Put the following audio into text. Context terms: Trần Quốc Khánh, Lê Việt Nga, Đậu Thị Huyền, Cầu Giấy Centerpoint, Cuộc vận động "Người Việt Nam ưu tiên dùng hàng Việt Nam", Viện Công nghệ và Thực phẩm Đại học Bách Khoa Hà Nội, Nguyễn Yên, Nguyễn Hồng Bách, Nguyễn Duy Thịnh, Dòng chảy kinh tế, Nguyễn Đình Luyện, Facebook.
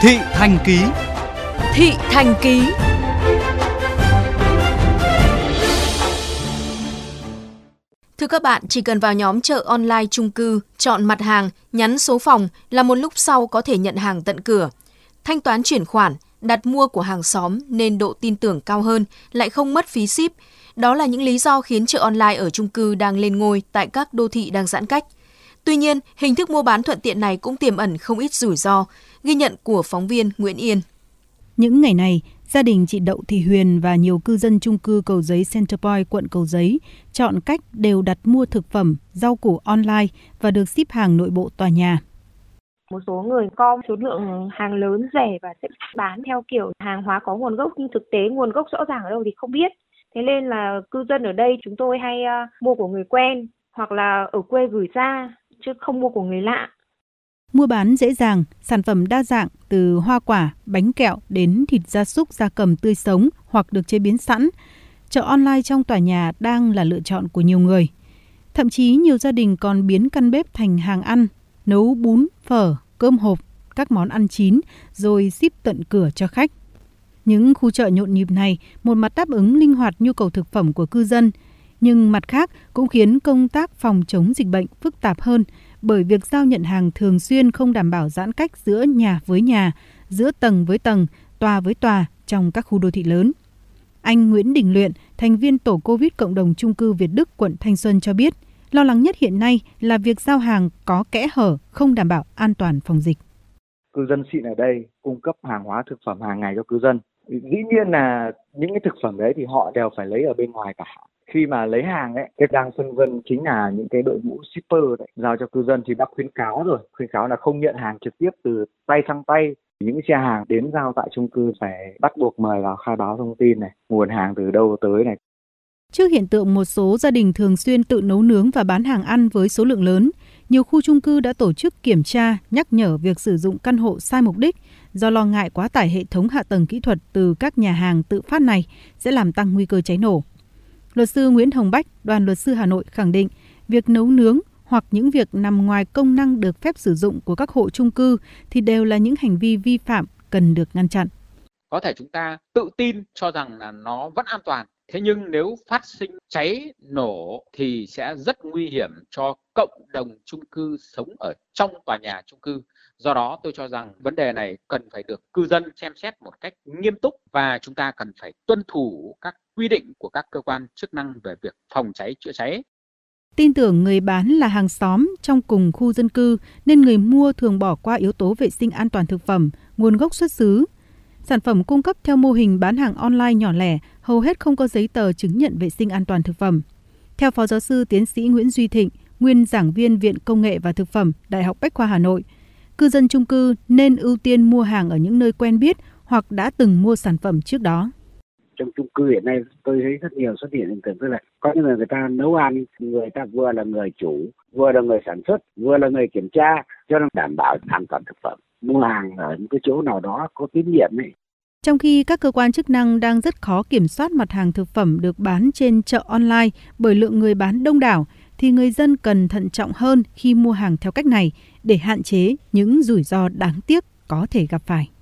Thị Thành Ký. Thị Thành Ký. Thưa các bạn, chỉ cần vào nhóm chợ online chung cư, chọn mặt hàng, nhắn số phòng là một lúc sau có thể nhận hàng tận cửa. Thanh toán chuyển khoản, đặt mua của hàng xóm nên độ tin tưởng cao hơn, lại không mất phí ship. Đó là những lý do khiến chợ online ở chung cư đang lên ngôi tại các đô thị đang giãn cách. Tuy nhiên, hình thức mua bán thuận tiện này cũng tiềm ẩn không ít rủi ro, ghi nhận của phóng viên Nguyễn Yên. Những ngày này, gia đình chị Đậu Thị Huyền và nhiều cư dân chung cư Cầu Giấy Centerpoint, quận Cầu Giấy chọn cách đều đặt mua thực phẩm, rau củ online và được ship hàng nội bộ tòa nhà. Một số người gom số lượng hàng lớn rẻ và sẽ bán theo kiểu hàng hóa có nguồn gốc, nhưng thực tế nguồn gốc rõ ràng ở đâu thì không biết. Thế nên là cư dân ở đây chúng tôi hay mua của người quen hoặc là ở quê gửi ra, chứ không mua của người lạ. Mua bán dễ dàng, sản phẩm đa dạng từ hoa quả, bánh kẹo đến thịt gia súc, gia cầm tươi sống hoặc được chế biến sẵn. Chợ online trong tòa nhà đang là lựa chọn của nhiều người. Thậm chí nhiều gia đình còn biến căn bếp thành hàng ăn, nấu bún, phở, cơm hộp, các món ăn chín rồi ship tận cửa cho khách. Những khu chợ nhộn nhịp này một mặt đáp ứng linh hoạt nhu cầu thực phẩm của cư dân, nhưng mặt khác cũng khiến công tác phòng chống dịch bệnh phức tạp hơn bởi việc giao nhận hàng thường xuyên không đảm bảo giãn cách giữa nhà với nhà, giữa tầng với tầng, tòa với tòa trong các khu đô thị lớn. Anh Nguyễn Đình Luyện, thành viên tổ Covid cộng đồng chung cư Việt Đức, quận Thanh Xuân cho biết, lo lắng nhất hiện nay là việc giao hàng có kẽ hở, không đảm bảo an toàn phòng dịch. Cư dân xịn ở đây cung cấp hàng hóa thực phẩm hàng ngày cho cư dân. Dĩ nhiên là những cái thực phẩm đấy thì họ đều phải lấy ở bên ngoài cả. Khi mà lấy hàng ấy, cái đang phân vân chính là những cái đội ngũ shipper đấy. Giao cho cư dân thì đã khuyến cáo là không nhận hàng trực tiếp từ tay sang tay. Những xe hàng đến giao tại chung cư phải bắt buộc mời vào khai báo thông tin này, nguồn hàng từ đâu tới này. Trước hiện tượng một số gia đình thường xuyên tự nấu nướng và bán hàng ăn với số lượng lớn, nhiều khu chung cư đã tổ chức kiểm tra, nhắc nhở việc sử dụng căn hộ sai mục đích do lo ngại quá tải hệ thống hạ tầng kỹ thuật từ các nhà hàng tự phát này sẽ làm tăng nguy cơ cháy nổ. Luật sư Nguyễn Hồng Bách, Đoàn Luật sư Hà Nội khẳng định, việc nấu nướng hoặc những việc nằm ngoài công năng được phép sử dụng của các hộ chung cư thì đều là những hành vi vi phạm cần được ngăn chặn. Có thể chúng ta tự tin cho rằng là nó vẫn an toàn. Thế nhưng nếu phát sinh cháy nổ thì sẽ rất nguy hiểm cho cộng đồng chung cư sống ở trong tòa nhà chung cư. Do đó tôi cho rằng vấn đề này cần phải được cư dân xem xét một cách nghiêm túc và chúng ta cần phải tuân thủ các quy định của các cơ quan chức năng về việc phòng cháy, chữa cháy. Tin tưởng người bán là hàng xóm trong cùng khu dân cư nên người mua thường bỏ qua yếu tố vệ sinh an toàn thực phẩm, nguồn gốc xuất xứ. Sản phẩm cung cấp theo mô hình bán hàng online nhỏ lẻ hầu hết không có giấy tờ chứng nhận vệ sinh an toàn thực phẩm. Theo Phó Giáo sư Tiến sĩ Nguyễn Duy Thịnh, nguyên giảng viên Viện Công nghệ và Thực phẩm Đại học Bách Khoa Hà Nội, cư dân chung cư nên ưu tiên mua hàng ở những nơi quen biết hoặc đã từng mua sản phẩm trước đó. Trong chung cư hiện nay tôi thấy rất nhiều xuất hiện hiện tượng tức là có những người ta nấu ăn, người ta vừa là người chủ, vừa là người sản xuất, vừa là người kiểm tra cho nên đảm bảo an toàn thực phẩm. Mua hàng ở những cái chỗ nào đó có tín nhiệm ấy. Trong khi các cơ quan chức năng đang rất khó kiểm soát mặt hàng thực phẩm được bán trên chợ online bởi lượng người bán đông đảo, thì người dân cần thận trọng hơn khi mua hàng theo cách này để hạn chế những rủi ro đáng tiếc có thể gặp phải.